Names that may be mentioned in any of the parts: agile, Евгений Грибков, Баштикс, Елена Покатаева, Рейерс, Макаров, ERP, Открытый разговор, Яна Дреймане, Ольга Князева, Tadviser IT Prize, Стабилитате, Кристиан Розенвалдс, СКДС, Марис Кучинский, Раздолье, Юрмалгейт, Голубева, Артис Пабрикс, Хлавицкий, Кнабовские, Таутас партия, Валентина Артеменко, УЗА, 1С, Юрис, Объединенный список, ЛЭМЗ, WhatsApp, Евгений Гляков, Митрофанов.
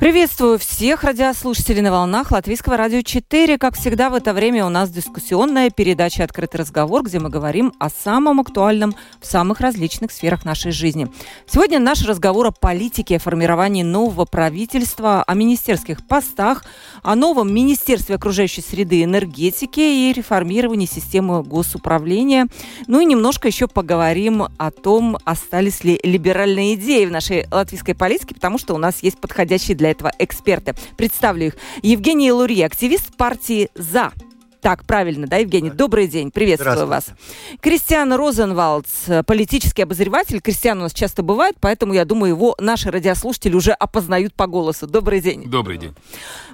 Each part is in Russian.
Приветствую всех радиослушателей на волнах Латвийского радио 4. Как всегда, в это время у нас дискуссионная передача «Открытый разговор», где мы говорим о самом актуальном в самых различных сферах нашей жизни. Сегодня наш разговор о политике, о формировании нового правительства, о министерских постах, о новом министерстве окружающей среды и энергетики и реформировании системы госуправления. Ну и немножко еще поговорим о том, остались ли либеральные идеи в нашей латвийской политике, потому что у нас есть подходящие для этого эксперты. Представлю их. Евгений Лурье, активист партии «За». Так, правильно, да, Евгений? Добрый день, приветствую вас. Кристиан Розенвалдс, политический обозреватель. Кристиан у нас часто бывает, поэтому, я думаю, его наши радиослушатели уже опознают по голосу. Добрый день. Добрый день.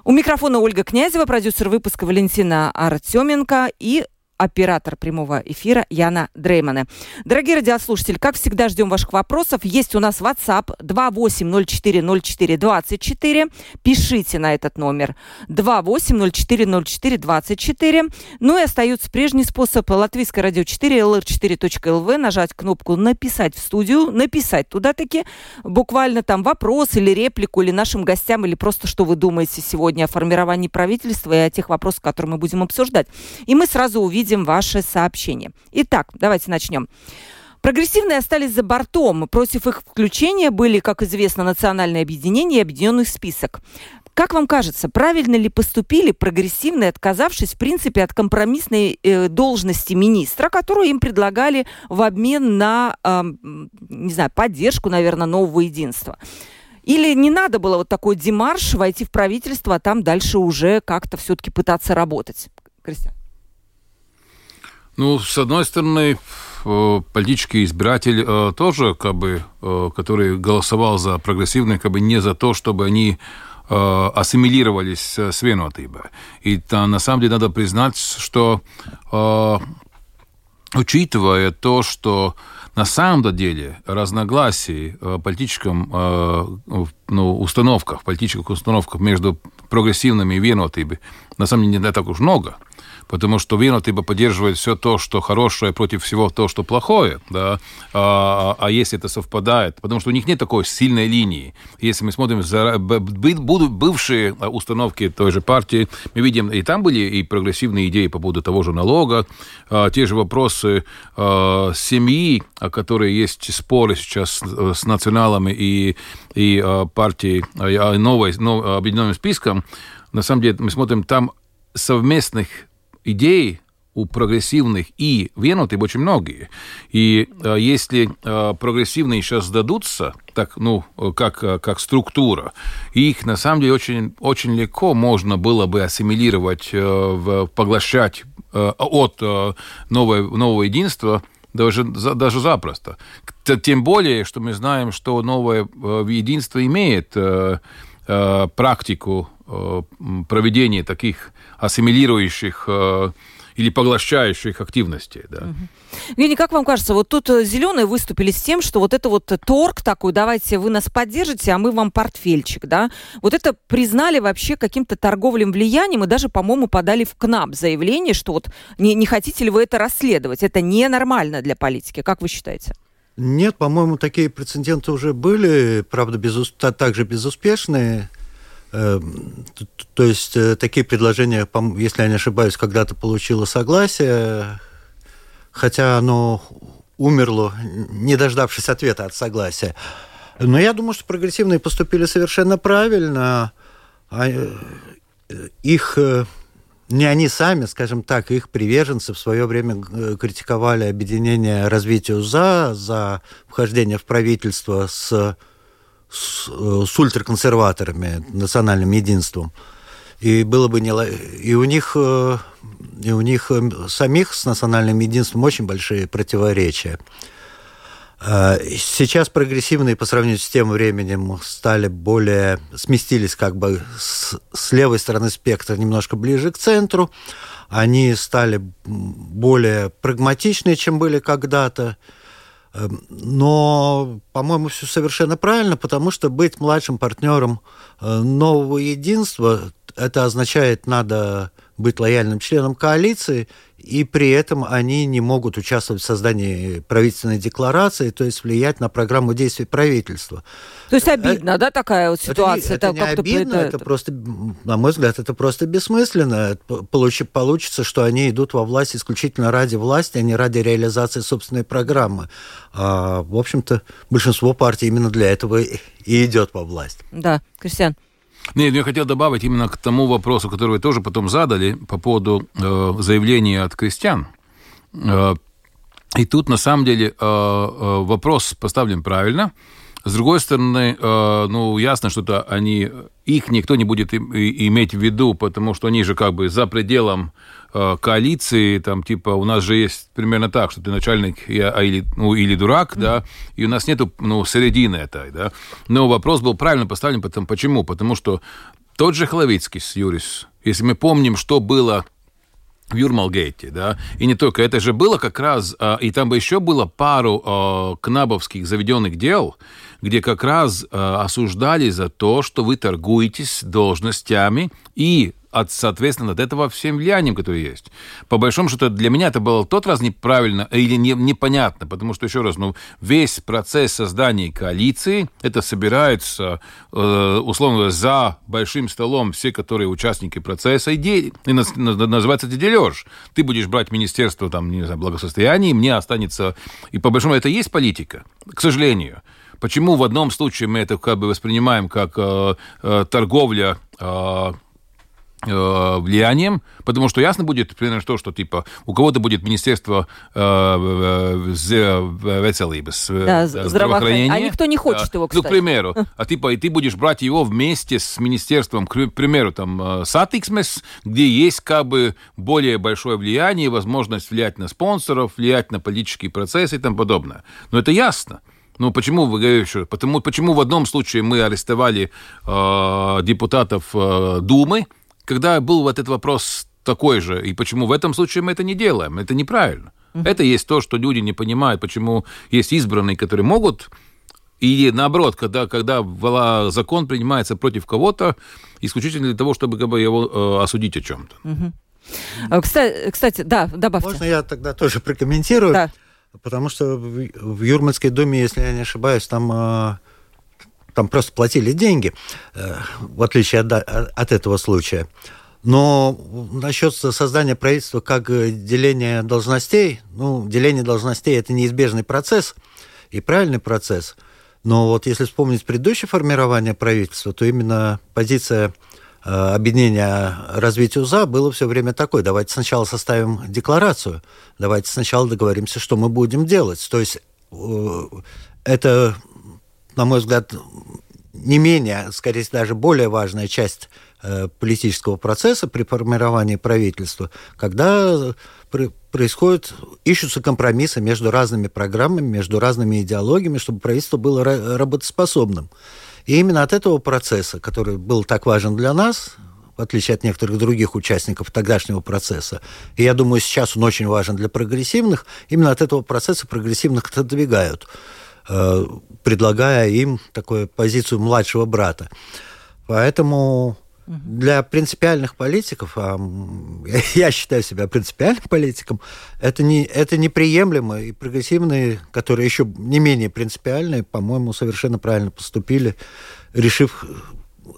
У микрофона Ольга Князева, продюсер выпуска Валентина Артеменко и оператор прямого эфира Яна Дреймане. Дорогие радиослушатели, как всегда, ждем ваших вопросов. Есть у нас WhatsApp 28040424. Пишите на этот номер 28040424. Ну и остается прежний способ. Латвийское радио 4, lr4.lv. Нажать кнопку «Написать в студию». Написать туда-таки буквально там вопрос или реплику, или нашим гостям, или просто что вы думаете сегодня о формировании правительства и о тех вопросах, которые мы будем обсуждать. И мы сразу увидим ваше сообщение. Итак, давайте начнем. Прогрессивные остались за бортом. Против их включения были, как известно, Национальное объединение и Объединенный список. Как вам кажется, правильно ли поступили прогрессивные, отказавшись, в принципе, от компромиссной должности министра, которую им предлагали в обмен на, не знаю, поддержку, наверное, нового единства? Или не надо было вот такой демарш, войти в правительство, а там дальше уже как-то все-таки пытаться работать? Кристиан. Ну, с одной стороны, политический избиратель тоже, который голосовал за прогрессивные, не за то, чтобы они ассимилировались с Вену Атыба. И на самом деле надо признать, что, учитывая то, что на самом деле разногласий в политических установках между прогрессивными и Вену Атыба, на самом деле не так уж много. Потому что Вену Атыба поддерживает все то, что хорошее, против всего то, что плохое, да? А если это совпадает, потому что у них нет такой сильной линии. Если мы смотрим за бывшие установки той же партии, мы видим, и там были и прогрессивные идеи по поводу того же налога, те же вопросы семьи, о которых есть споры сейчас с националами и партией, новым объединенным списком. На самом деле мы смотрим там совместных идей у прогрессивных и Вену Атыбы очень многие. И если прогрессивные сейчас сдадутся, так, как структура, их на самом деле очень, очень легко можно было бы ассимилировать, поглощать от нового единства даже запросто. Тем более, что мы знаем, что новое единство имеет практику проведения таких ассимилирующих или поглощающих активностей. Да. Угу. Евгений, как вам кажется, вот тут зеленые выступили с тем, что вот это вот торг такой, давайте вы нас поддержите, а мы вам портфельчик, да? Вот это признали вообще каким-то торговым влиянием и даже, по-моему, подали в КНАП заявление, что вот не хотите ли вы это расследовать? Это ненормально для политики, как вы считаете? Нет, по-моему, такие прецеденты уже были, правда, также безуспешные. То есть такие предложения, если я не ошибаюсь, когда-то получило согласие, хотя оно умерло, не дождавшись ответа от согласия. Но я думаю, что прогрессивные поступили совершенно правильно. Не они сами, скажем так, их приверженцы в свое время критиковали объединение развития УЗА за вхождение в правительство с ультраконсерваторами, национальным единством. И было бы у них самих с национальным единством очень большие противоречия. Сейчас прогрессивные по сравнению с тем временем стали более, сместились как бы с левой стороны спектра немножко ближе к центру. Они стали более прагматичны, чем были когда-то. Но, по-моему, все совершенно правильно, потому что быть младшим партнером нового единства, это означает, надо быть лояльным членом коалиции, и при этом они не могут участвовать в создании правительственной декларации, то есть влиять на программу действий правительства. То есть обидно, да, такая вот ситуация? Это не как-то обидно, это просто, на мой взгляд, это просто бессмысленно. Получится, что они идут во власть исключительно ради власти, а не ради реализации собственной программы. А, в общем-то, большинство партий именно для этого и идет во власть. Да, Кристиан. Нет, я хотел добавить именно к тому вопросу, который вы тоже потом задали по поводу заявления от крестьян. И тут, на самом деле, вопрос поставлен правильно. С другой стороны, ну, ясно, что их никто не будет иметь в виду, потому что они же как бы за пределом коалиции, там, типа, у нас же есть примерно так, что ты начальник или дурак, да, и у нас нету, ну, середины этой, да. Но вопрос был правильно поставлен, почему? Потому что тот же Хлавицкий с Юрис, если мы помним, что было в Юрмалгейте, да, и не только, это же было как раз, и там бы еще было пару кнабовских заведенных дел, где как раз осуждали за то, что вы торгуетесь должностями и, соответственно, от этого всем влиянием, которое есть. По большому счету, для меня это было в тот раз неправильно или непонятно, потому что, еще раз, ну, весь процесс создания коалиции, это собираются, условно, за большим столом все, которые участники процесса, и называется это дележ. Ты будешь брать министерство, там, не знаю, благосостояния, и мне останется... И по большому счету, это и есть политика, к сожалению. Почему в одном случае мы это как бы воспринимаем как торговля... влиянием, потому что ясно будет примерно то, что типа у кого-то будет министерство здравоохранения, а никто не хочет его, кстати. Ну, к примеру, а типа и ты будешь брать его вместе с министерством, к примеру, там САТИКСМЕС, где есть как бы более большое влияние, возможность влиять на спонсоров, влиять на политические процессы и тому подобное. Но это ясно. Ну, почему вы говорите? Почему в одном случае мы арестовали депутатов Думы, когда был вот этот вопрос такой же, и почему в этом случае мы это не делаем? Это неправильно. Mm-hmm. Это есть то, что люди не понимают, почему есть избранные, которые могут, и наоборот, когда закон принимается против кого-то, исключительно для того, чтобы как бы его осудить о чем-то. Mm-hmm. Кстати, да, добавьте. Можно я тогда тоже прокомментирую? Да. Потому что в Юрмальской думе, если я не ошибаюсь, там просто платили деньги, в отличие от этого случая. Но насчет создания правительства как деления должностей, ну, деление должностей – это неизбежный процесс и правильный процесс. Но вот если вспомнить предыдущее формирование правительства, то именно позиция объединения развития УЗА было все время такое: давайте сначала составим декларацию, давайте сначала договоримся, что мы будем делать. То есть это... на мой взгляд, не менее, скорее даже более важная часть политического процесса при формировании правительства, когда происходит, ищутся компромиссы между разными программами, между разными идеологиями, чтобы правительство было работоспособным. И именно от этого процесса, который был так важен для нас, в отличие от некоторых других участников тогдашнего процесса, и я думаю, сейчас он очень важен для прогрессивных, именно от этого процесса прогрессивных отодвигают, предлагая им такую позицию младшего брата. Поэтому для принципиальных политиков, я считаю себя принципиальным политиком, это неприемлемо, и прогрессивные, которые еще не менее принципиальные, по-моему, совершенно правильно поступили, решив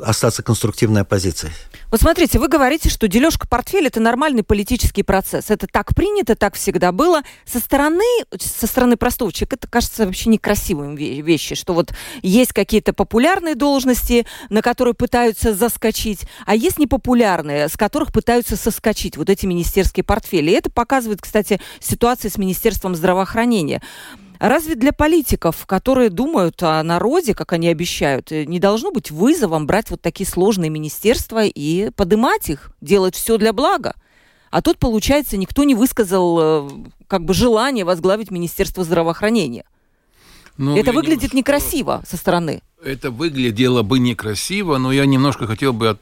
остаться конструктивной оппозицией. Вот смотрите, вы говорите, что дележка портфеля – это нормальный политический процесс. Это так принято, так всегда было. Со стороны простого человека это кажется вообще некрасивым вещи, что вот есть какие-то популярные должности, на которые пытаются заскочить, а есть непопулярные, с которых пытаются соскочить вот эти министерские портфели. И это показывает, кстати, ситуацию с Министерством здравоохранения. Разве для политиков, которые думают о народе, как они обещают, не должно быть вызовом брать вот такие сложные министерства и поднимать их, делать все для блага? А тут, получается, никто не высказал как бы желание возглавить Министерство здравоохранения. Ну, это выглядит некрасиво со стороны. Это выглядело бы некрасиво, но я немножко хотел бы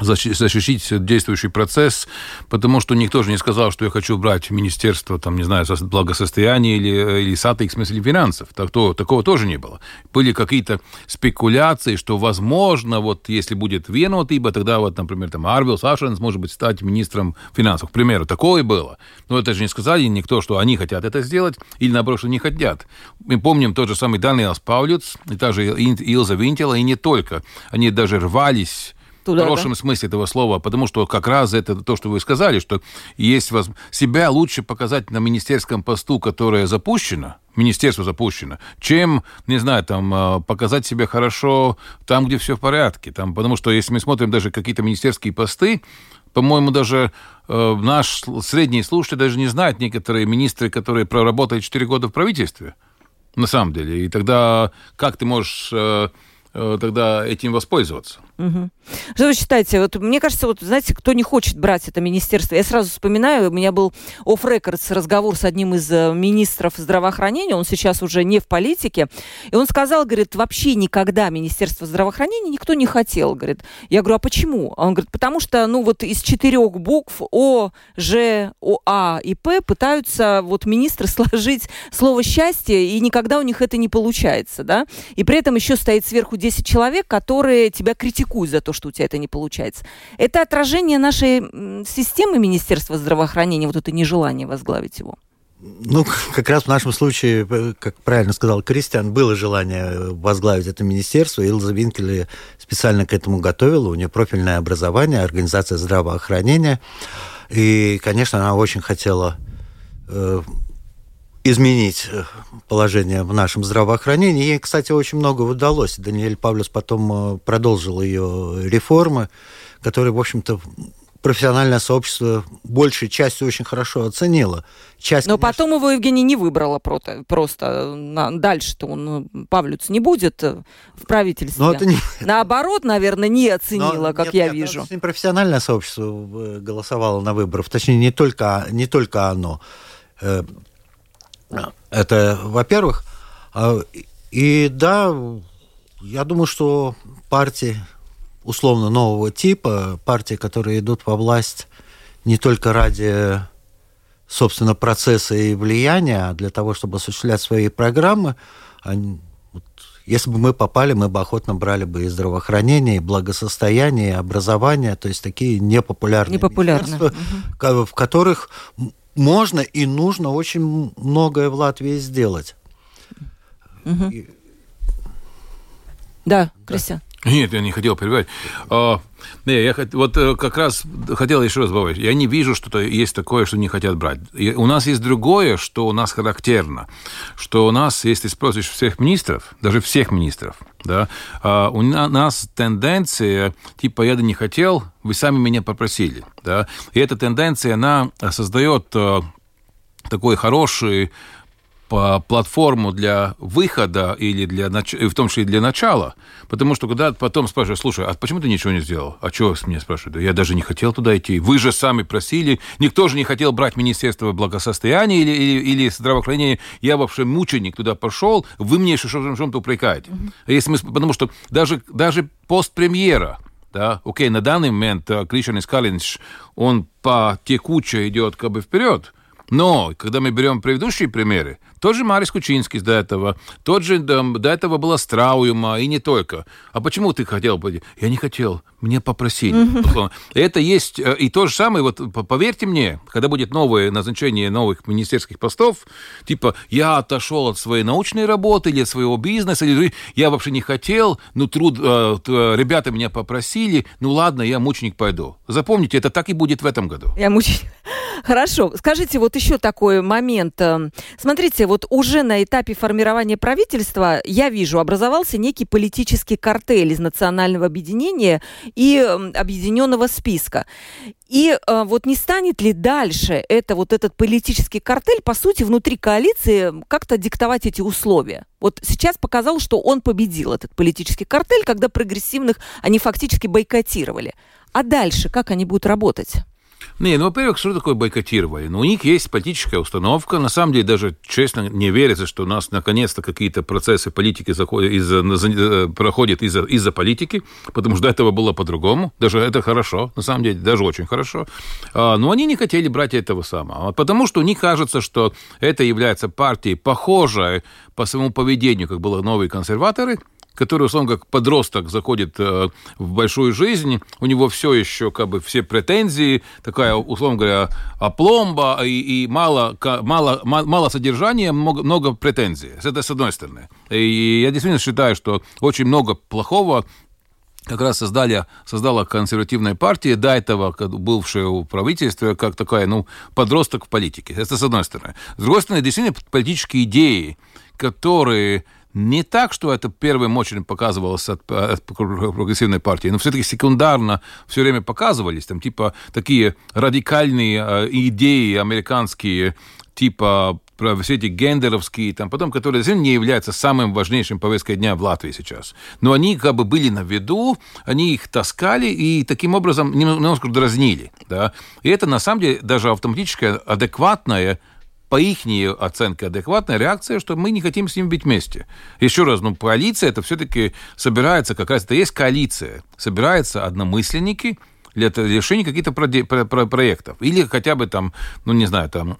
защитить действующий процесс, потому что никто же не сказал, что я хочу брать министерство, там, не знаю, благосостояния или САТИКСМЕС, или финансов. Такого тоже не было. Были какие-то спекуляции, что, возможно, вот если будет Вену Атыба, тогда, вот, например, там, Арвилс Ашенс может быть стать министром финансов. К примеру, такое было. Но это же не сказали никто, что они хотят это сделать, или, наоборот, что не хотят. Мы помним тот же самый Данил Павлюц, и та же Илзе Винькеле, и не только. Они даже рвались... Туда, в хорошем смысле этого слова, потому что как раз это то, что вы сказали, что есть себя лучше показать на министерском посту, которое запущено, министерство запущено, чем, не знаю, там, показать себя хорошо там, где все в порядке. Там, потому что если мы смотрим даже какие-то министерские посты, по-моему, даже наш средний слушатель даже не знает некоторые министры, которые проработали 4 года в правительстве, на самом деле. И тогда как ты можешь... тогда этим воспользоваться. Угу. Что вы считаете? Вот, мне кажется, вот, знаете, кто не хочет брать это министерство? Я сразу вспоминаю, у меня был офф-рекордс разговор с одним из министров здравоохранения, он сейчас уже не в политике, и он сказал, говорит, вообще никогда министерство здравоохранения никто не хотел, говорит. Я говорю, а почему? А он говорит, потому что, ну, вот из 4 букв О, Ж, О, А и П пытаются вот министры сложить слово «счастье», и никогда у них это не получается, да? И при этом еще стоит сверху 10 человек, которые тебя критикуют за то, что у тебя это не получается. Это отражение нашей системы Министерства здравоохранения, вот это нежелание возглавить его? Ну, как раз в нашем случае, как правильно сказал Кристиан, было желание возглавить это министерство. Илзе Винькеле специально к этому готовила. У нее профильное образование, организация здравоохранения. И, конечно, она очень хотела... изменить положение в нашем здравоохранении. Ей, кстати, очень много удалось. Даниэль Павлюс потом продолжил ее реформы, которые, в общем-то, профессиональное сообщество большей частью очень хорошо оценило. Часть, но конечно... потом его Евгений не выбрала просто. Дальше-то он, Павлюц, не будет в правительстве. Но это не... Наоборот, наверное, не оценила, но, как нет, я нет, вижу. Нет, профессиональное сообщество голосовало на выборах. Точнее, не только оно. Это, во-первых. И да, я думаю, что партии условно нового типа, партии, которые идут во власть не только ради, собственно, процесса и влияния, а для того, чтобы осуществлять свои программы, они, вот, если бы мы попали, мы бы охотно брали бы и здравоохранение, и благосостояние, и образование, то есть такие непопулярные министерства, угу. в которых... можно и нужно очень многое в Латвии сделать. Угу. И... Да, Кристиан. Нет, я не хотел перебивать. Я вот как раз хотел еще раз добавить. Я не вижу, что есть такое, что не хотят брать. И у нас есть другое, что у нас характерно. Что у нас, если спросишь всех министров, даже всех министров, да, у нас тенденция, типа, я да не хотел, вы сами меня попросили. Да? И эта тенденция, она создает такой хороший платформу для выхода или в том числе и для начала, потому что когда потом спрашивают, слушай, а почему ты ничего не сделал? А чего меня спрашивают? Я даже не хотел туда идти. Вы же сами просили. Никто же не хотел брать министерство благосостояния или здравоохранения. Я вообще мученик туда пошел. Вы мне еще что-то упрекаете. Mm-hmm. Потому что даже постпремьера, да, окей, на данный момент Кришьянис Кариньш, он по текуче идет как бы вперед. Но когда мы берем предыдущие примеры, тот же Марис Кучинский до этого, до этого была Страуюма, и не только. А почему ты хотел бы? Я не хотел, меня попросили. Это есть и то же самое, вот поверьте мне, когда будет новое назначение новых министерских постов, типа я отошел от своей научной работы или от своего бизнеса, или я вообще не хотел, ребята меня попросили, ну ладно, я мученик пойду. Запомните, это так и будет в этом году. Я мученик. Хорошо. Скажите, вот еще такой момент. Смотрите, вот уже на этапе формирования правительства, я вижу, образовался некий политический картель из Национального объединения и Объединенного списка. И вот не станет ли дальше этот политический картель, по сути, внутри коалиции как-то диктовать эти условия? Вот сейчас показал, что он победил, этот политический картель, когда прогрессивных они фактически бойкотировали. А дальше как они будут работать? Не, ну, во-первых, что такое бойкотировали? Ну, у них есть политическая установка. На самом деле, даже честно не верится, что у нас наконец-то какие-то процессы политики проходят из-за политики, потому что до этого было по-другому. Даже это хорошо, на самом деле, даже очень хорошо. Но они не хотели брать этого самого, потому что у них кажется, что это является партией, похожей по своему поведению, как было «Новые консерваторы», который, условно, как подросток заходит в большую жизнь, у него все еще, как бы, все претензии, такая, условно говоря, опломба и мало содержания, много претензий. Это с одной стороны. И я действительно считаю, что очень много плохого как раз создала консервативная партия, до этого бывшее у правительства, как такая, ну, подросток в политике. Это с одной стороны. С другой стороны, действительно, политические идеи, которые... Не так, что это первым очередь показывалось от прогрессивной партии, но все-таки секундарно все время показывались. Там типа такие радикальные идеи американские, типа все эти гендеровские, там, потом, которые не являются самым важнейшим повесткой дня в Латвии сейчас. Но они как бы были на виду, они их таскали и таким образом немножко дразнили. Да? И это на самом деле даже автоматически адекватное по их оценке адекватная реакция, что мы не хотим с ним быть вместе. Еще раз, ну, коалиция, это все-таки собирается, как раз это есть коалиция, собираются одномысленники для решения каких-то проектов. Или хотя бы там, ну, не знаю, там...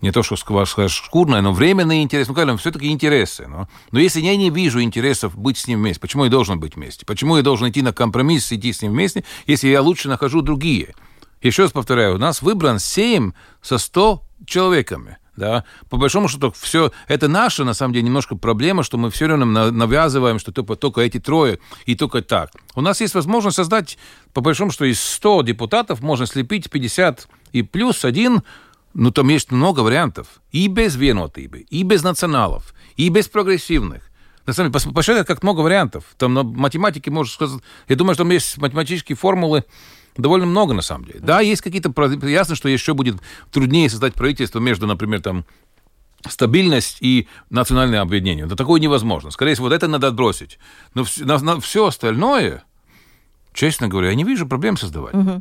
Не то, что шкурное, но временные интересы. Ну, конечно, все-таки интересы. Но если я не вижу интересов быть с ним вместе, почему я должен быть вместе? Почему я должен идти на компромисс, идти с ним вместе, если я лучше нахожу другие? Еще раз повторяю, у нас выбран 7 со 100 человеками, да, по большому счету все, это наша, на самом деле, немножко проблема, что мы все равно навязываем, что только эти трое и только так. У нас есть возможность создать, по большому счету, из 100 депутатов можно слепить 50 и плюс один, ну, там есть много вариантов, и без Вену Атыбы, и без националов, и без прогрессивных. На самом деле, посчитай, как много вариантов. Там на математике, можно сказать, я думаю, что там есть математические формулы, довольно много, на самом деле. Да, есть какие-то... Ясно, что еще будет труднее создать правительство между, например, там, стабильность и национальное объединение. Да такое невозможно. Скорее всего, вот это надо отбросить. Но все остальное... Честно говоря, я не вижу проблем создавать. Угу.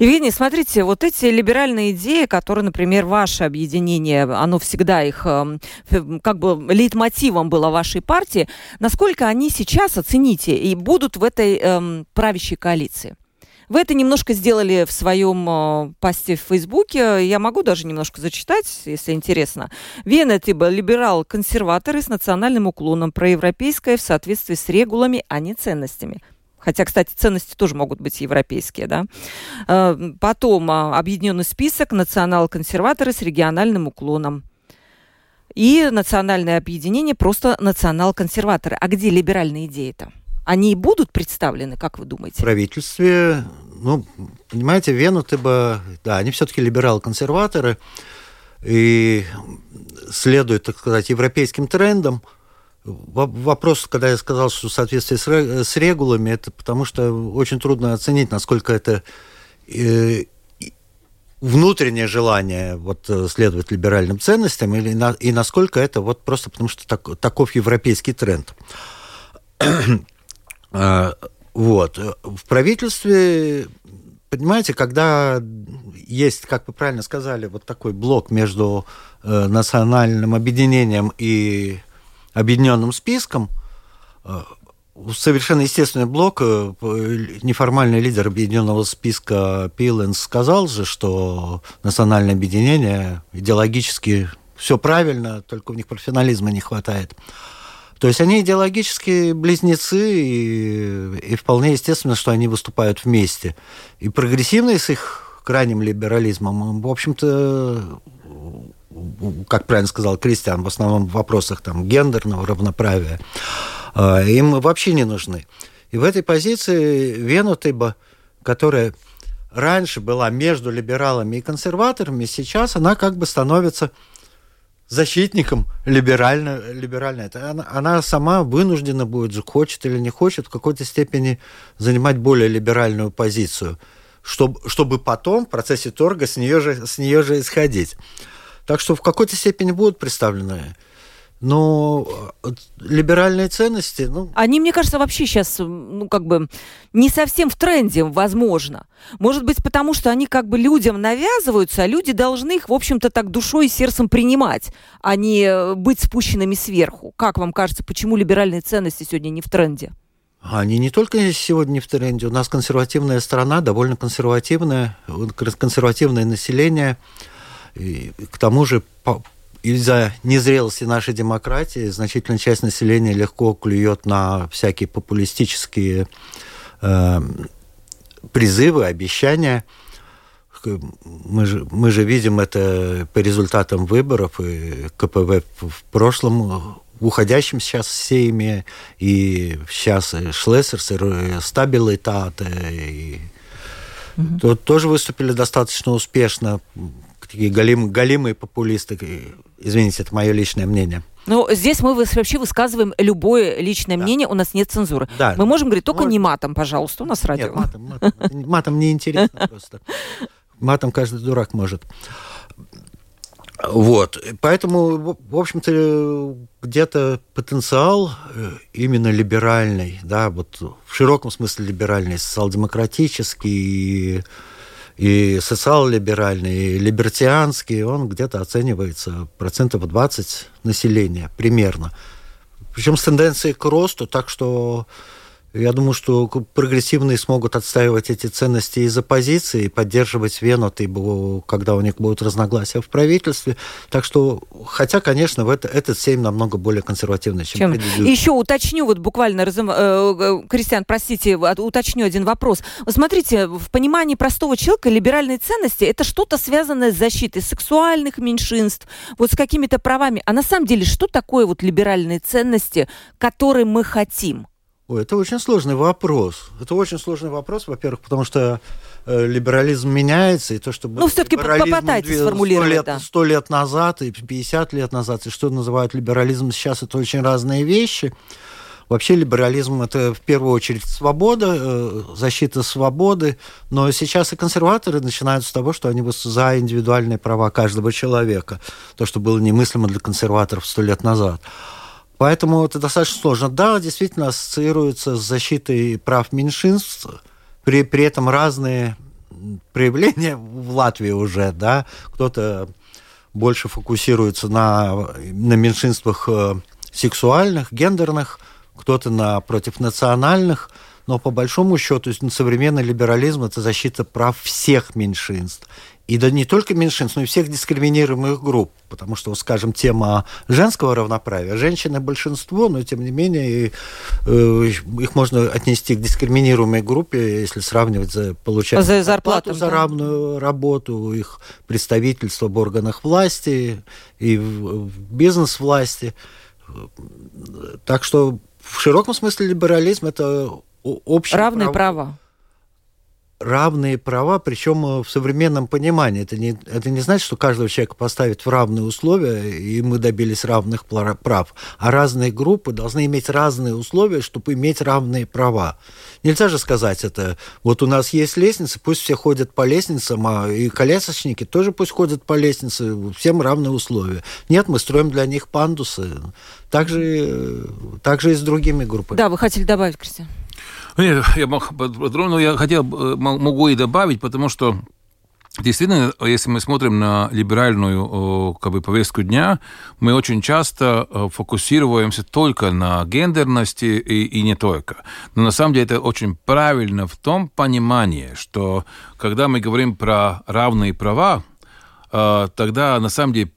Евгений, смотрите, вот эти либеральные идеи, которые, например, ваше объединение, оно всегда их, как бы, лейтмотивом было вашей партии, насколько они сейчас, оцените, и будут в этой правящей коалиции? Вы это немножко сделали в своем посте в Фейсбуке. Я могу даже немножко зачитать, если интересно. Вена Атыба – либерал-консерваторы с национальным уклоном, проевропейская в соответствии с регулами, а не ценностями. Хотя, кстати, ценности тоже могут быть европейские, да. Потом объединенный список, национал-консерваторы с региональным уклоном. И национальное объединение просто национал-консерваторы. А где либеральные идеи-то? Они и будут представлены, как вы думаете? В правительстве, ну, понимаете, Вену Атыба, да, они все-таки либерал-консерваторы и следуют, так сказать, европейским трендам. Вопрос, когда я сказал, что в соответствии с регулами, это потому что очень трудно оценить, насколько это внутреннее желание вот, следовать либеральным ценностям или и насколько это вот просто потому что таков европейский тренд. Вот. В правительстве, понимаете, когда есть, как вы правильно сказали, вот такой блок между национальным объединением и объединенным списком, совершенно естественный блок, неформальный лидер объединенного списка Пилленс сказал же, что национальное объединение идеологически все правильно, только у них профессионализма не хватает. То есть они идеологические близнецы, и вполне естественно, что они выступают вместе. И прогрессивные с их крайним либерализмом, в общем-то, как правильно сказал Кристиан, в основном в вопросах там, гендерного равноправия, им вообще не нужны. И в этой позиции Вену Атыба, которая раньше была между либералами и консерваторами, сейчас она как бы становится... защитником либеральной. Она сама вынуждена будет, хочет или не хочет, в какой-то степени занимать более либеральную позицию, чтобы потом в процессе торга с нее же исходить. Так что в какой-то степени будут представлены Но либеральные ценности... Они, мне кажется, вообще сейчас не совсем в тренде, возможно. Может быть, потому что они людям навязываются, а люди должны их, в общем-то, так душой и сердцем принимать, а не быть спущенными сверху. Как вам кажется, почему либеральные ценности сегодня не в тренде? Они не только сегодня не в тренде. У нас консервативная страна, довольно консервативное население. И к тому же... Из-за незрелости нашей демократии значительная часть населения легко клюет на всякие популистические призывы, обещания. Мы же видим это по результатам выборов, и КПВ в прошлом, в уходящем сейчас сейме, и сейчас Шлессерс, и Стабилитате, и тоже выступили достаточно успешно. Такие голимые популисты, извините, это мое личное мнение. Здесь мы вообще высказываем любое личное мнение, у нас нет цензуры. Да. Мы можем говорить только не матом, пожалуйста, у нас радио. Нет, матом неинтересно просто. Матом каждый дурак может. Вот, поэтому, в общем-то, где-то потенциал именно либеральный, да, вот в широком смысле либеральный, социал-демократический, и социал-либеральный, и либертианский, он где-то оценивается 20% населения примерно. Причем с тенденцией к росту, так что я думаю, что прогрессивные смогут отстаивать эти ценности из оппозиции, поддерживать Вену Атыбу, когда у них будут разногласия в правительстве. Так что, хотя, конечно, этот сейм намного более консервативный, чем предыдущий. Еще уточню, Кристиан, простите, уточню один вопрос. Смотрите, в понимании простого человека либеральные ценности – это что-то связанное с защитой сексуальных меньшинств, с какими-то правами. А на самом деле, что такое либеральные ценности, которые мы хотим? Это очень сложный вопрос. Во-первых, потому что либерализм меняется, и то, что... все-таки попытайтесь сформулировать, 100 лет назад и 50 лет назад, и что называют либерализм сейчас, это очень разные вещи. Вообще либерализм – это в первую очередь свобода, защита свободы, но сейчас и консерваторы начинают с того, что они за индивидуальные права каждого человека, то, что было немыслимо для консерваторов 100 лет назад. Поэтому это достаточно сложно. Да, действительно ассоциируется с защитой прав меньшинств. При этом разные проявления в Латвии уже. Да? Кто-то больше фокусируется на меньшинствах сексуальных, гендерных, кто-то против национальных. Но по большому счету современный либерализм – это защита прав всех меньшинств. И да не только меньшинств, но и всех дискриминируемых групп. Потому что, скажем, тема женского равноправия. Женщины большинство, но, тем не менее, их можно отнести к дискриминируемой группе, если сравнивать за зарплату за равную работу, их представительство в органах власти и в бизнес-власти. Так что в широком смысле либерализм – это общее равные права. Равные права, причем в современном понимании. Это не значит, что каждого человека поставят в равные условия, и мы добились равных прав. А разные группы должны иметь разные условия, чтобы иметь равные права. Нельзя же сказать это. У нас есть лестница, пусть все ходят по лестницам, а и колясочники тоже пусть ходят по лестнице, всем равные условия. Нет, мы строим для них пандусы. Так же и с другими группами. Да, вы хотели добавить, Кристиан? Нет, я могу и добавить, потому что действительно, если мы смотрим на либеральную повестку дня, мы очень часто фокусируемся только на гендерности и не только. Но на самом деле это очень правильно в том понимании, что когда мы говорим про равные права, тогда на самом деле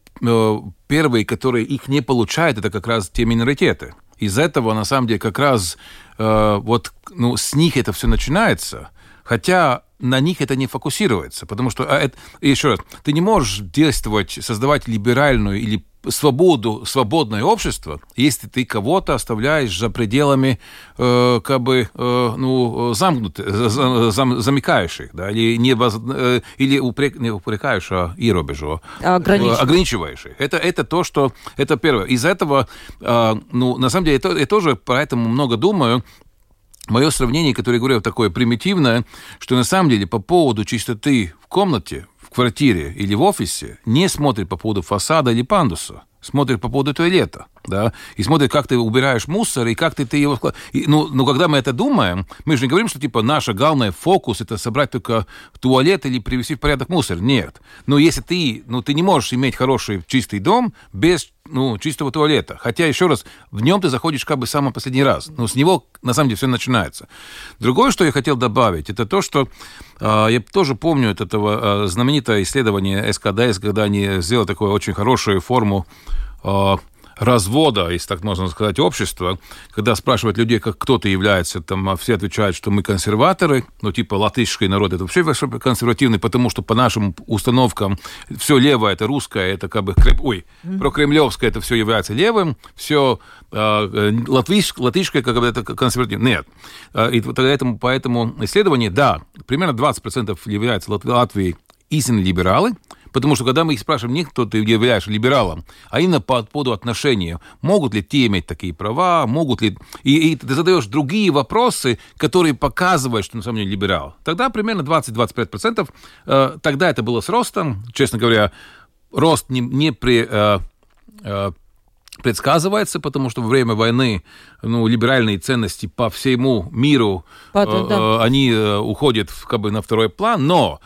первые, которые их не получают, это как раз те миноритеты. Из этого, на самом деле, как раз с них это все начинается, хотя на них это не фокусируется, потому что, еще раз, ты не можешь создавать либеральную или свободное общество, если ты кого-то оставляешь за пределами замыкаешь их, да, ограничиваешь их. Это то, что... Это первое. Из этого, на самом деле, я тоже поэтому много думаю. Мое сравнение, которое я говорю, такое примитивное, что на самом деле по поводу чистоты в комнате, в квартире или в офисе не смотрит по поводу фасада или пандуса, смотрит по поводу туалета. да, и смотрят, как ты убираешь мусор, и как ты его... Ну, когда мы это думаем, мы же не говорим, что, типа, наша главная фокус — это собрать только туалет или привести в порядок мусор. Нет. Но если ты... Ну, ты не можешь иметь хороший чистый дом без... ну, чистого туалета. Хотя, еще раз, в нем ты заходишь как бы самый последний раз. Но с него, на самом деле, все начинается. Другое, что я хотел добавить, это то, что я тоже помню от этого знаменитое исследование СКДС, когда они сделали такую очень хорошую форму развода, если так можно сказать, общества, когда спрашивают людей, как кто ты является, там все отвечают, что мы консерваторы, ну, типа, латышский народ, это вообще консервативный, потому что по нашим установкам все левое, это русское, это как бы, прокремлевское, это все является левым, все латышское, как бы, это консервативное. Нет. И по этому исследованию, да, примерно 20% являются Латвии истинные либералы, потому что, когда мы их спрашиваем, не кто ты являешься либералом, а именно по поводу отношений. Могут ли те иметь такие права? Могут ли... И ты задаешь другие вопросы, которые показывают, что на самом деле либерал. Тогда примерно 20-25%. Тогда это было с ростом. Честно говоря, рост предсказывается, потому что во время войны, ну, либеральные ценности по всему миру, они уходят как бы на второй план, но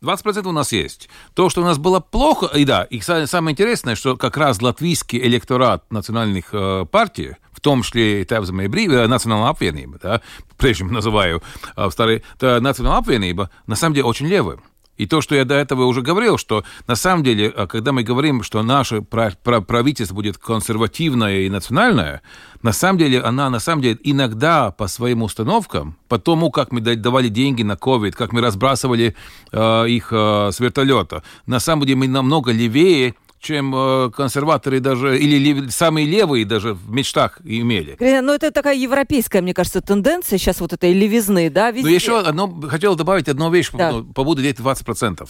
20% у нас есть. То, что у нас было плохо, и да, и самое интересное, что как раз латвийский электорат национальных партий, в том числе и Национальное объединение, да, прежде называю старый, Национальное объединение, на самом деле очень левым. И то, что я до этого уже говорил, что на самом деле, когда мы говорим, что наше правительство будет консервативное и национальное, на самом деле она иногда по своим установкам, по тому, как мы давали деньги на COVID, как мы разбрасывали их с вертолета, на самом деле мы намного левее, чем консерваторы даже, или самые левые даже в мечтах имели. Ну, это такая европейская, мне кажется, тенденция сейчас вот этой левизны, да, везде. Но еще хотел добавить одну вещь, да, по поводу 20%.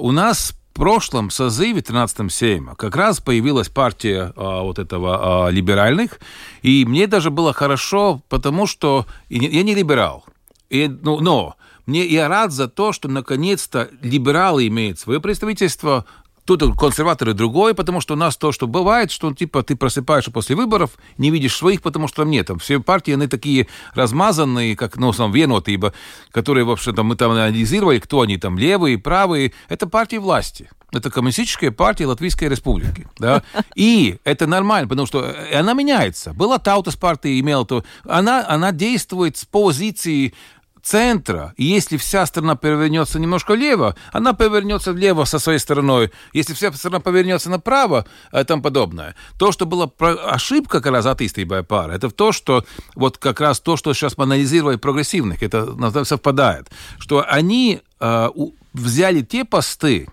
У нас в прошлом созыве 13-м Сейма как раз появилась партия вот этого либеральных, и мне даже было хорошо, потому что я не либерал, но я рад за то, что наконец-то либералы имеют свое представительство, тут консерваторы другой, потому что у нас то, что бывает, что типа ты просыпаешься после выборов, не видишь своих, потому что там нет. Там все партии, они такие размазанные, как, Вену Атыба, которые вообще там мы там анализировали, кто они там, левые, правые. Это партии власти. Это коммунистическая партия Латвийской Республики. Да? И это нормально, потому что она меняется. Была Таутас партия, имела то... Она действует с позиции центра, и если вся страна повернется немножко влево, она повернется влево со своей стороной, если вся страна повернется направо, и тому подобное. То, что была ошибка как раз атеистская пара, это то, что вот как раз то, что сейчас мы анализировали прогрессивных, это совпадает, что они взяли те посты,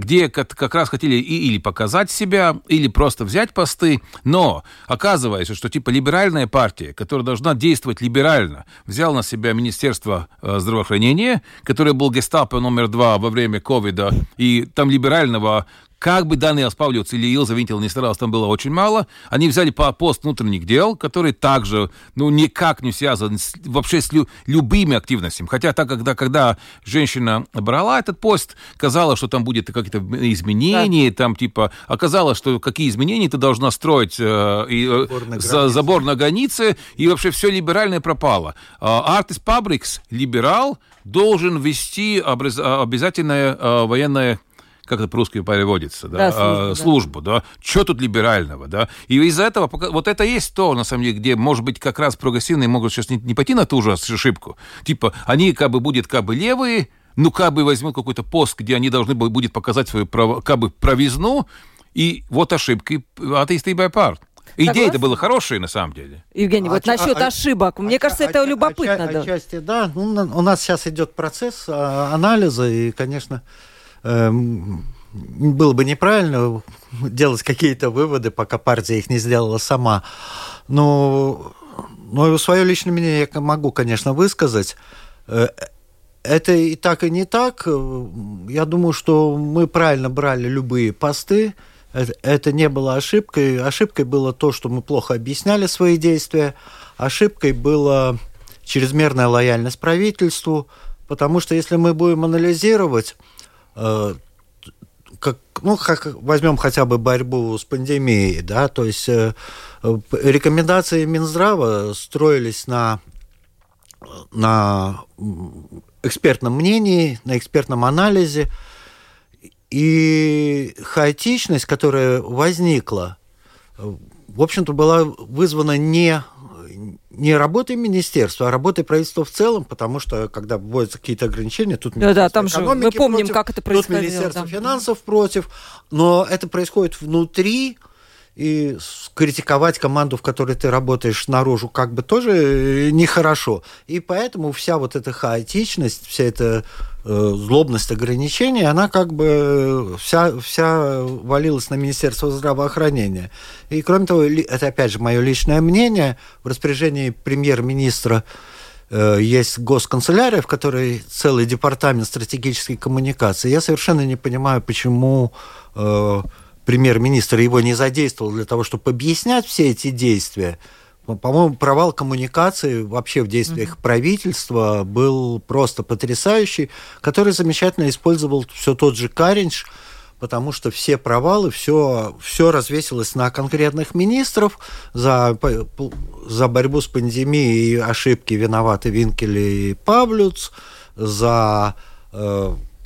где как раз хотели или показать себя, или просто взять посты, но оказывается, что типа либеральная партия, которая должна действовать либерально, взяла на себя Министерство здравоохранения, которое был гестапо номер 2 во время ковида, и там либерального, как бы Данил Павлюц или Илзе Винькеле не старался, там было очень мало. Они взяли пост внутренних дел, который также, никак не связан вообще с любыми активностями. Хотя, когда женщина брала этот пост, казалось, что там будет какие-то изменения, да, там типа оказалось, что какие изменения ты должна строить, забор на границе, и вообще все либеральное пропало. Артис Пабрикс, либерал, должен вести обязательное военное, как это по-русски переводится, да? Службу, да. Чего тут либерального, да? И из-за этого, вот это есть то, на самом деле, где, может быть, как раз прогрессивные могут сейчас не пойти на ту же ошибку. Типа, они будут левые, возьмут какой-то пост, где они должны будут показать свою правизну, и вот ошибки атеистская партия. Идеи-то были хорошие, на самом деле. Евгений, вот насчет ошибок. Мне кажется, это любопытно. Отчасти, да. У нас сейчас идет процесс анализа, и, конечно, было бы неправильно делать какие-то выводы, пока партия их не сделала сама. Но свое личное мнение я могу, конечно, высказать. Это и так, и не так. Я думаю, что мы правильно брали любые посты. Это не было ошибкой. Ошибкой было то, что мы плохо объясняли свои действия. Ошибкой была чрезмерная лояльность правительству. Потому что если мы будем анализировать, ну, возьмем хотя бы борьбу с пандемией, да, то есть рекомендации Минздрава строились на экспертном мнении, на экспертном анализе, и хаотичность, которая возникла, в общем-то, была вызвана не работой министерства, а работой правительства в целом, потому что, когда вводятся какие-то ограничения, тут министерство экономики мы помним, против, как это происходило, тут министерство финансов против, но это происходит внутри, и критиковать команду, в которой ты работаешь, наружу, как бы тоже нехорошо. И поэтому вся вот эта хаотичность, вся эта злобность ограничений, она как бы вся валилась на Министерство здравоохранения. И кроме того, это опять же мое личное мнение, в распоряжении премьер-министра есть госканцелярия, в которой целый департамент стратегической коммуникации. Я совершенно не понимаю, почему премьер-министр его не задействовал для того, чтобы объяснять все эти действия. По-моему, провал коммуникации вообще в действиях правительства был просто потрясающий, который замечательно использовал все тот же Кариньш, потому что все провалы, все развесилось на конкретных министров. За борьбу с пандемией и ошибки виноваты Винькеле и Павлюц, за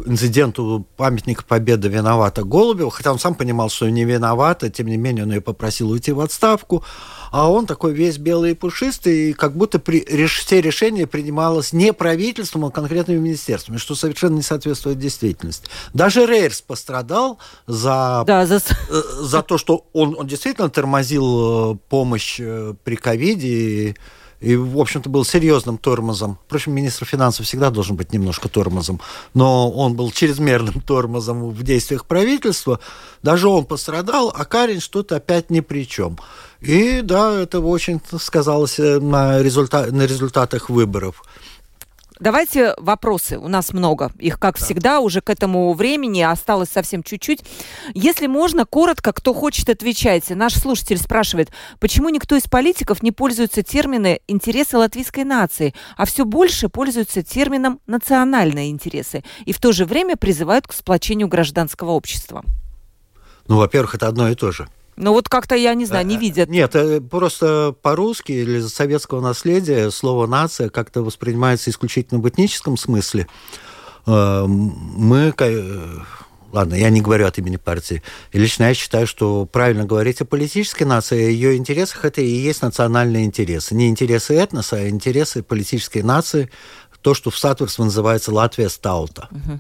инциденту памятника Победы виновата Голубева, хотя он сам понимал, что не виновата, тем не менее он ее попросил уйти в отставку, а он такой весь белый и пушистый, и как будто все решения принималось не правительством, а конкретными министерствами, что совершенно не соответствует действительности. Даже Рейерс пострадал за то, что он действительно тормозил помощь при ковиде, и, в общем-то, был серьезным тормозом. Впрочем, министр финансов всегда должен быть немножко тормозом, но он был чрезмерным тормозом в действиях правительства. Даже он пострадал, а Кариньш тут опять ни при чем. И, да, это очень сказалось на результатах выборов. Давайте вопросы. У нас много. Их, как всегда, уже к этому времени осталось совсем чуть-чуть. Если можно, коротко, кто хочет, отвечайте. Наш слушатель спрашивает, почему никто из политиков не пользуется термином «интересы латвийской нации», а все больше пользуются термином «национальные интересы» и в то же время призывают к сплочению гражданского общества? Ну, во-первых, это одно и то же. Ну вот как-то, я не знаю, не видят. Нет, просто по-русски или из-за советского наследия слово «нация» как-то воспринимается исключительно в этническом смысле. Мы... Ладно, я не говорю от имени партии. И лично я считаю, что правильно говорить о политической нации, о ее интересах, это и есть национальные интересы. Не интересы этноса, а интересы политической нации, то, что в сатверстве называется «Латвия стаута». Угу.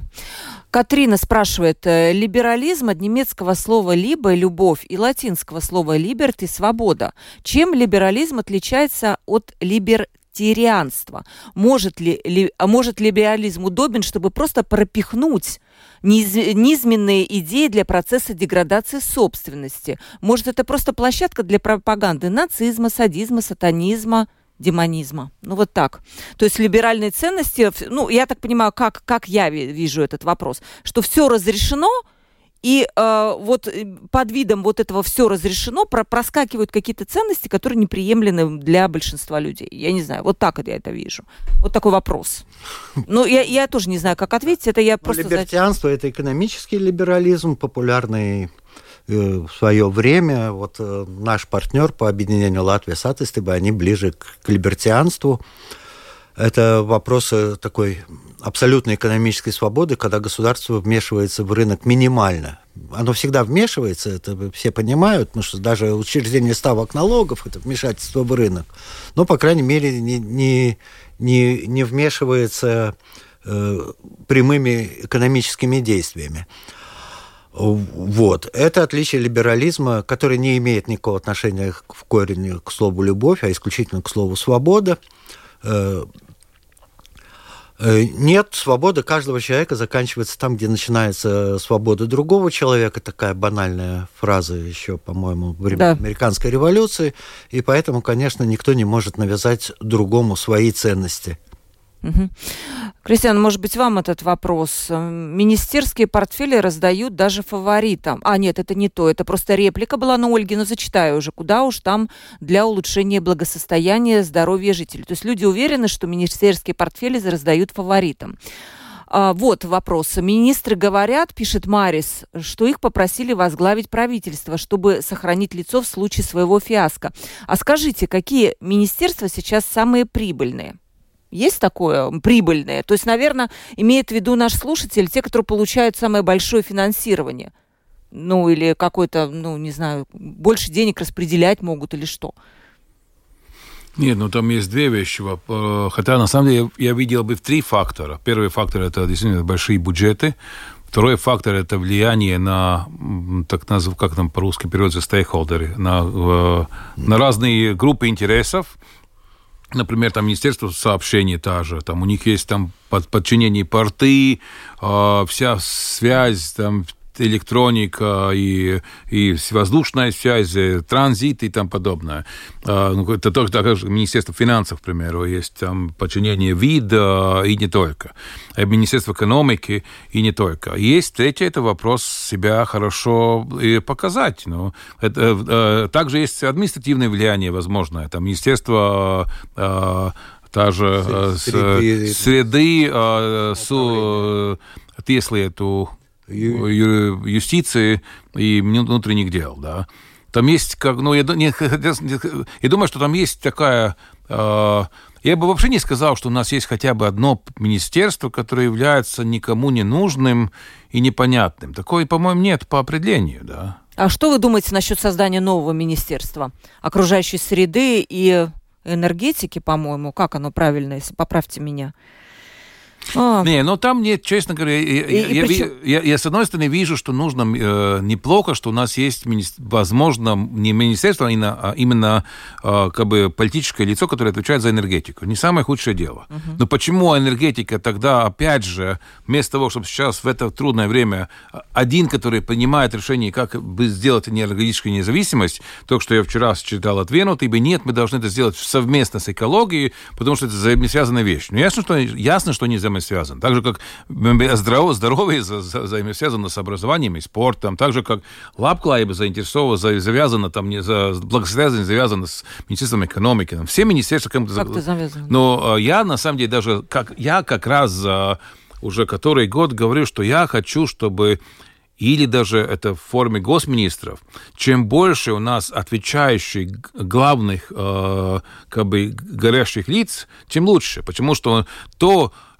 Катрина спрашивает, либерализм от немецкого слова «либо» – «любовь» и латинского слова «либерт» и «свобода». Чем либерализм отличается от либертарианства? Может либерализм удобен, чтобы просто пропихнуть низменные идеи для процесса деградации собственности? Может, это просто площадка для пропаганды нацизма, садизма, сатанизма, демонизма? Ну, вот так. То есть либеральные ценности, ну, я так понимаю, как я вижу этот вопрос, что все разрешено, и вот под видом вот этого «все разрешено» проскакивают какие-то ценности, которые неприемлемы для большинства людей. Я не знаю, вот так я это вижу. Вот такой вопрос. Ну, я тоже не знаю, как ответить. Это я просто... Либертарианство – это экономический либерализм, популярный в свое время. Вот наш партнер по объединению Латвии с Атыстыбой, они ближе к либертарианству. Это вопросы такой абсолютной экономической свободы, когда государство вмешивается в рынок минимально. Оно всегда вмешивается, это все понимают, потому что даже учреждение ставок налогов – это вмешательство в рынок. Но, по крайней мере, не вмешивается прямыми экономическими действиями. Вот. Это отличие либерализма, который не имеет никакого отношения в корне к слову «любовь», а исключительно к слову «свобода». Нет, свобода каждого человека заканчивается там, где начинается свобода другого человека. Такая банальная фраза еще, по-моему, во время американской революции. И поэтому, конечно, никто не может навязать другому свои ценности. Угу. Кристиан, может быть, вам этот вопрос. Министерские портфели раздают даже фаворитам. А, нет, это не то. Это просто реплика была на Ольге, но зачитаю уже. Куда уж там для улучшения благосостояния, здоровья жителей. То есть люди уверены, что министерские портфели раздают фаворитам. Вот вопрос. Министры говорят, пишет Марис, что их попросили возглавить правительство, чтобы сохранить лицо в случае своего фиаско. А скажите, какие министерства сейчас самые прибыльные? Есть такое прибыльное? То есть, наверное, имеет в виду наш слушатель, те, которые получают самое большое финансирование. Ну, или какой-то, ну, не знаю, больше денег распределять могут или что? Нет, ну там есть две вещи. Хотя, на самом деле, я видел бы три фактора. Первый фактор – это действительно большие бюджеты. Второй фактор – это влияние на, так называемые, как там по-русски переводится, стейкхолдеры, на разные группы интересов. Например, там Министерство сообщений та же, там у них есть там подчинение порты, вся связь, там электроника и воздушная связь, транзит и тому подобное. Это тоже так, как Министерство финансов, к примеру, есть там подчинение вида и не только. Министерство экономики и не только. Есть третий, это вопрос себя хорошо показать. Ну, это, также есть административное влияние возможное. Там Министерство... Та же среды, тислету, юстиции и внутренних дел, да. Там есть, как, ну, я думаю, что там есть такая... Я бы вообще не сказал, что у нас есть хотя бы одно министерство, которое является никому не нужным и непонятным. Такое, по-моему, нет по определению, да. А что вы думаете насчет создания нового министерства? Окружающей среды и... энергетики, по-моему, как оно правильно, если поправьте меня. Не, но там нет, честно говоря, я с одной стороны вижу, что нужно неплохо, что у нас есть, возможно, не министерство, а именно как бы политическое лицо, которое отвечает за энергетику. Не самое худшее дело. Uh-huh. Но почему энергетика тогда, опять же, вместо того, чтобы сейчас в это трудное время один, который принимает решение, как бы сделать энергетическую независимость, только что я вчера читал от Вену Атыбы, нет, мы должны это сделать совместно с экологией, потому что это взаимосвязанная вещь. Но ясно, что не связан. Так же, как здоровье взаимосвязано с образованием и спортом, так же, как лапклайба завязана там, благосостояние завязано с Министерством экономики. Там, все министерства как-то завязаны. Но я, на самом деле, даже как раз уже который год говорю, что я хочу, чтобы или даже это в форме госминистров, чем больше у нас отвечающих главных как бы горящих лиц, тем лучше. Потому что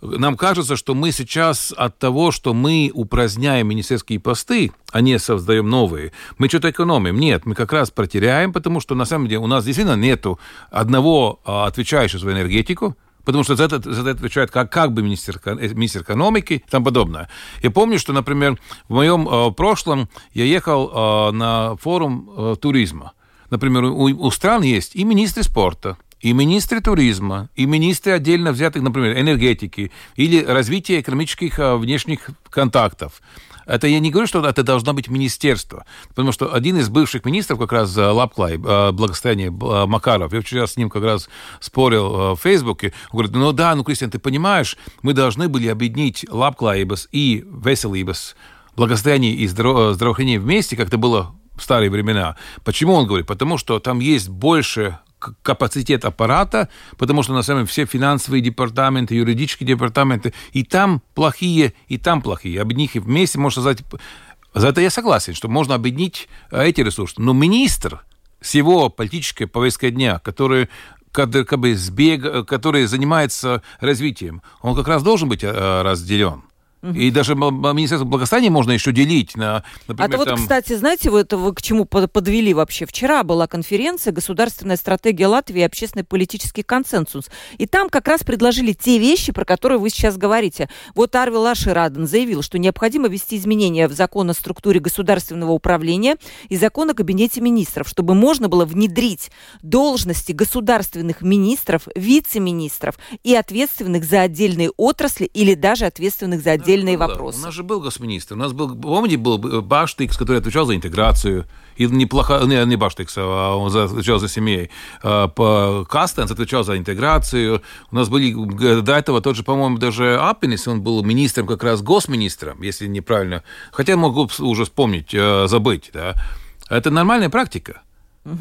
нам кажется, что мы сейчас от того, что мы упраздняем министерские посты, а не создаем новые, мы что-то экономим. Нет, мы как раз потеряем, потому что на самом деле у нас действительно нету одного отвечающего за энергетику, потому что за это отвечает как бы министр экономики и тому подобное. Я помню, что, например, в моем прошлом я ехал на форум туризма. Например, у стран есть и министры спорта, и министры туризма, и министры отдельно взятых, например, энергетики или развития экономических внешних контактов. Это я не говорю, что это должно быть министерство, потому что один из бывших министров, как раз Лапклай, благосостояние Макаров, я вчера с ним как раз спорил в Фейсбуке, он говорит, Кристиан, ты понимаешь, мы должны были объединить Лапклайбас и Веселибас, благосостояние и здравоохранение вместе, как это было в старые времена. Почему он говорит? Потому что там есть больше капацитет аппарата, потому что на самом деле все финансовые департаменты, юридические департаменты, и там плохие. Объединив их вместе, можно сказать... За это я согласен, что можно объединить эти ресурсы. Но министр с его политической повесткой дня, который занимается развитием, он как раз должен быть разделен. И даже Министерство благосостояния можно еще делить на, например, кстати, знаете, вы к чему подвели вообще? Вчера была конференция «Государственная стратегия Латвии и общественный политический консенсус». И там как раз предложили те вещи, про которые вы сейчас говорите. Вот Арви Лаши-Раден заявил, что необходимо ввести изменения в закон о структуре государственного управления и закон о кабинете министров, чтобы можно было внедрить должности государственных министров, вице-министров и ответственных за отдельные отрасли или даже ответственных за отдельные вопросы. У нас же был госминистр. У нас был, помните, был Баштикс, который отвечал за интеграцию. И не Баштикс, а он отвечал за семьей. Кастенс отвечал за интеграцию. У нас были до этого тот же, по-моему, даже Аппенис, он был министром, как раз госминистром, если неправильно. Хотя могу уже вспомнить, забыть. Да? Это нормальная практика.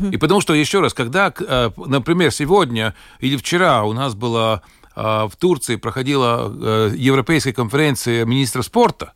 И потому что, еще раз, когда, например, сегодня или вчера у нас была в Турции проходила европейская конференция министров спорта,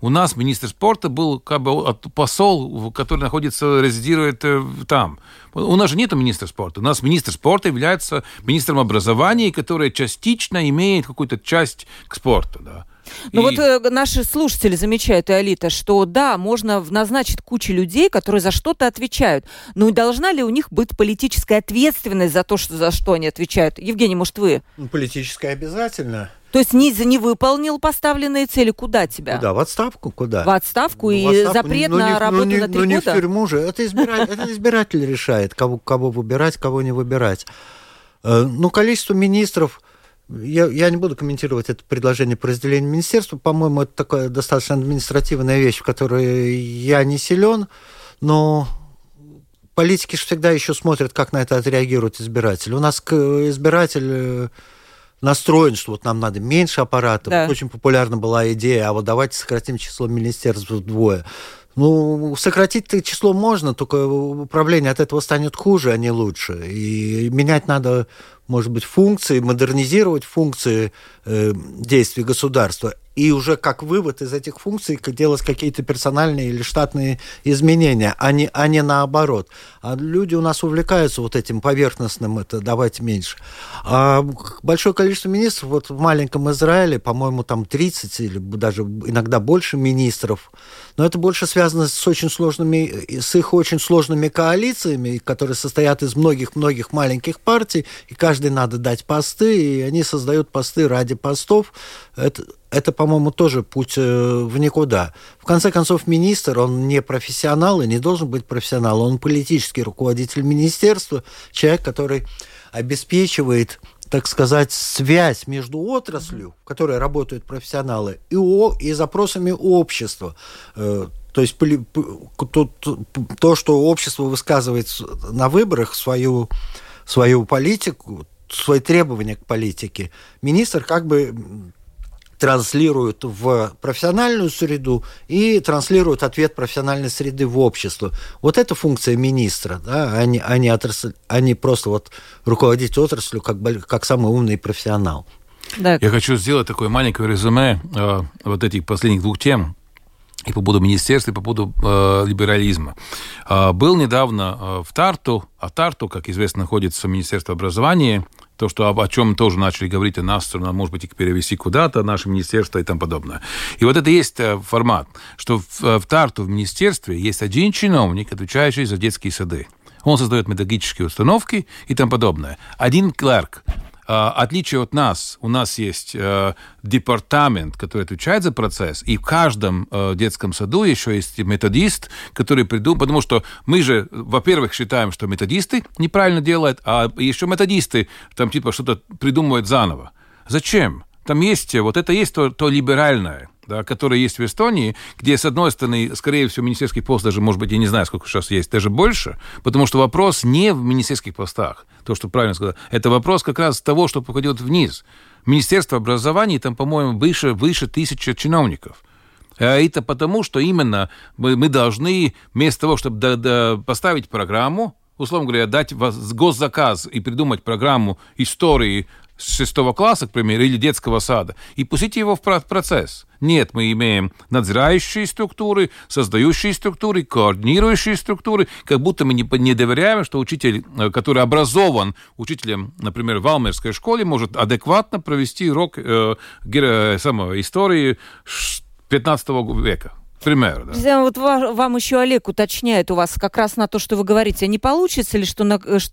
у нас министр спорта был как бы посол, который находится, резидирует там. У нас же нет министра спорта. У нас министр спорта является министром образования, который частично имеет какую-то часть к спорту, да. Ну и... вот наши слушатели замечают, и Алита, что да, можно назначить кучу людей, которые за что-то отвечают. Но должна ли у них быть политическая ответственность за то, что, за что они отвечают? Евгений, может, вы? Политическая обязательно. То есть не выполнил поставленные цели. Куда тебя? Куда? В отставку? Куда? В отставку и запрет на работу на 3 года? Ну не в тюрьму же. Это избиратель решает, кого выбирать, кого не выбирать. Ну, количество министров... Я не буду комментировать это предложение по разделению министерства. По-моему, это такая достаточно административная вещь, в которой я не силен. Но политики же всегда еще смотрят, как на это отреагирует избиратель. У нас избиратель настроен, что вот нам надо меньше аппаратов. Да. Очень популярна была идея, а вот давайте сократим число министерств вдвое. Ну, сократить-то число можно, только управление от этого станет хуже, а не лучше. И менять надо, может быть, функции, модернизировать функции действий государства. И уже как вывод из этих функций делать какие-то персональные или штатные изменения, а не наоборот. А люди у нас увлекаются вот этим поверхностным, это давать меньше. А большое количество министров, вот в маленьком Израиле, по-моему, там 30 или даже иногда больше министров, но это больше связано с их очень сложными коалициями, которые состоят из многих-многих маленьких партий, и каждый надо дать посты, и они создают посты ради постов. Это, по-моему, тоже путь в никуда. В конце концов, министр, он не профессионал и не должен быть профессионалом. Он политический руководитель министерства, человек, который обеспечивает, так сказать, связь между отраслью, в которой работают профессионалы, и запросами общества. То есть то, что общество высказывает на выборах свою политику, свои требования к политике, министр как бы... транслируют в профессиональную среду и транслируют ответ профессиональной среды в общество. Вот это функция министра, да, а не просто вот руководить отраслью как самый умный профессионал. Так. Я хочу сделать такое маленькое резюме вот этих последних двух тем. И по поводу министерства, и по поводу либерализма. Был недавно в Тарту, а Тарту, как известно, находится Министерство образования, то, что, о чем тоже начали говорить, о нас, что нам, может быть, их перевести куда-то, наше министерство и тому подобное. И вот это есть формат, что в Тарту в министерстве есть один чиновник, отвечающий за детские сады. Он создает методические установки и тому подобное. Один клерк. Отличие от нас, у нас есть департамент, который отвечает за процесс, и в каждом детском саду еще есть методист, который придумал, потому что мы же, во-первых, считаем, что методисты неправильно делают, а еще методисты там типа что-то придумывают заново. Зачем? Там есть, вот это есть то либеральное, да, которое есть в Эстонии, где, с одной стороны, скорее всего, министерский пост даже, может быть, я не знаю, сколько сейчас есть, даже больше, потому что вопрос не в министерских постах, то, что правильно сказал, это вопрос как раз того, что походит вниз. Министерство образования, там, по-моему, выше 1000 чиновников. Это потому, что именно мы должны, вместо того, чтобы поставить программу, условно говоря, дать госзаказ и придумать программу истории с 6 класса, к примеру, или детского сада, и пустите его в процесс. Нет, мы имеем надзирающие структуры, создающие структуры, координирующие структуры, как будто мы не доверяем, что учитель, который образован учителем, например, в Алмерской школе, может адекватно провести урок истории 15 века. Пример, да. Вот вам еще Олег уточняет у вас как раз на то, что вы говорите. Не получится ли, что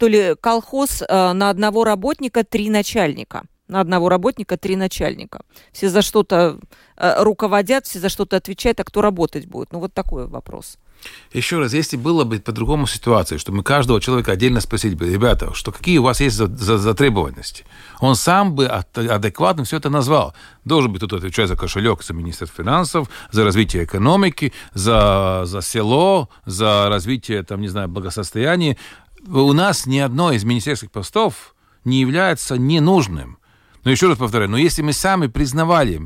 ли колхоз на одного работника 3 начальника? На одного работника 3 начальника. Все за что-то руководят, все за что-то отвечают, а кто работать будет? Ну, вот такой вопрос. Еще раз, если было бы по-другому ситуации, что мы каждого человека отдельно спросили бы, ребята, что какие у вас есть затребованности, он сам бы адекватно все это назвал. Должен быть кто-то отвечать за кошелек, за Министерство финансов, за развитие экономики, за село, за развитие, там, не знаю, благосостояния. У нас ни одно из министерских постов не является ненужным. Но еще раз повторяю, но если мы сами признали,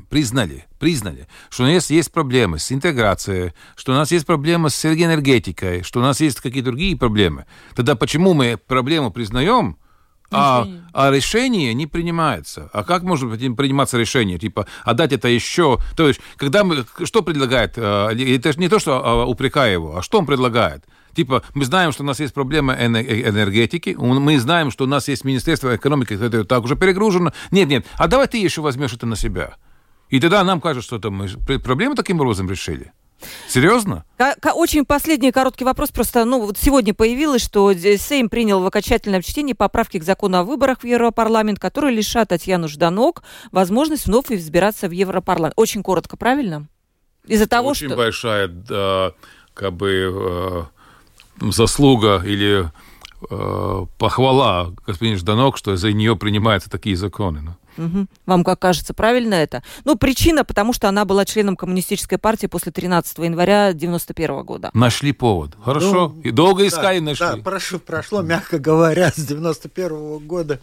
что у нас есть проблемы с интеграцией, что у нас есть проблемы с энергетикой, что у нас есть какие-то другие проблемы, тогда почему мы проблему признаем, А решение не принимается. А как может приниматься решение? Типа, отдать это еще... То есть, когда мы... Что предлагает? Это же не то, что упрекаю его, а что он предлагает? Типа, мы знаем, что у нас есть проблема энергетики, мы знаем, что у нас есть Министерство экономики, которое так уже перегружено. Нет, а давай ты еще возьмешь это на себя. И тогда нам кажется, что мы проблему таким образом решили. Серьезно? Очень последний короткий вопрос. Просто сегодня появилось, что Сейм принял в окончательном чтении поправки к закону о выборах в Европарламент, которые лишат Татьяну Жданок возможность вновь избираться в Европарламент. Очень коротко, правильно? Из-за того, очень что... большая, да, заслуга или похвала господин Жданок, что из-за нее принимаются такие законы. Угу. Вам как кажется, правильно это? Причина, потому что она была членом Коммунистической партии после 13 января 91 года. Нашли повод. Хорошо. И долго искали, нашли. Да, прошло, мягко говоря, с 91 года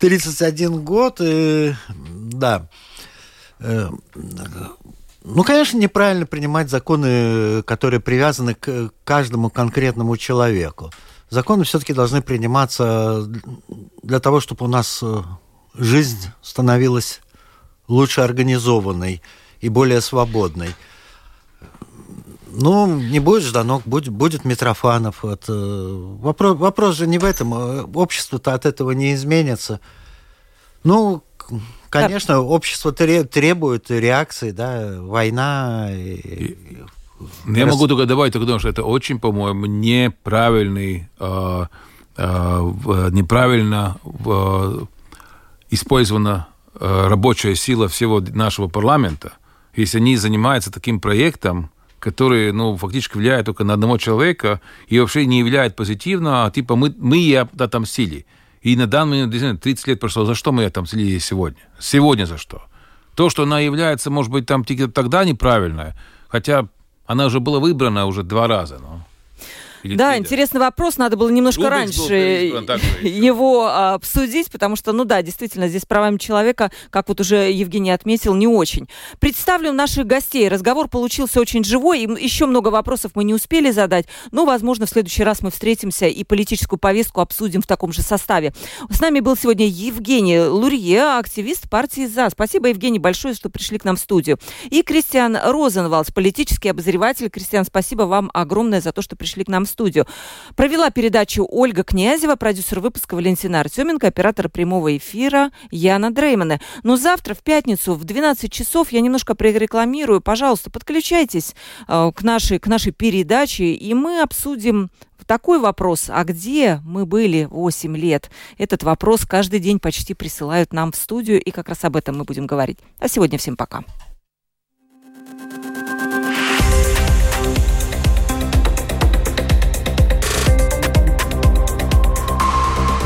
31 год. И, да. Конечно, неправильно принимать законы, которые привязаны к каждому конкретному человеку. Законы все-таки должны приниматься для того, чтобы у нас... жизнь становилась лучше организованной и более свободной. Не будет Жданок, будет Митрофанов. Вопрос же не в этом. Общество-то от этого не изменится. Конечно, общество требует реакции, да, война... Я могу только добавить, что это очень, по-моему, неправильно использована рабочая сила всего нашего парламента, если они занимаются таким проектом, который, фактически влияет только на одного человека и вообще не является позитивно, а типа мы ее отомстили. И на данный момент 30 лет прошло. За что мы отомстили сегодня? Сегодня за что? То, что она является, может быть, тогда неправильная, хотя она уже была выбрана уже 2 раза, Да, интересный вопрос. Надо было немножко раньше его обсудить, потому что, действительно, здесь с правами человека, как уже Евгений отметил, не очень. Представлю наших гостей. Разговор получился очень живой, и еще много вопросов мы не успели задать, но, возможно, в следующий раз мы встретимся и политическую повестку обсудим в таком же составе. С нами был сегодня Евгений Лурье, активист партии «За». Спасибо, Евгений, большое, что пришли к нам в студию. И Кристиан Розенвалдс, политический обозреватель. Кристиан, спасибо вам огромное за то, что пришли к нам в студию. Провела передачу Ольга Князева, продюсер выпуска Валентина Артеменко, оператор прямого эфира Яна Дреймане. Но завтра, в пятницу, в 12 часов, я немножко прорекламирую. Пожалуйста, подключайтесь к нашей передаче, и мы обсудим такой вопрос: а где мы были 8 лет? Этот вопрос каждый день почти присылают нам в студию, и как раз об этом мы будем говорить. А сегодня всем пока.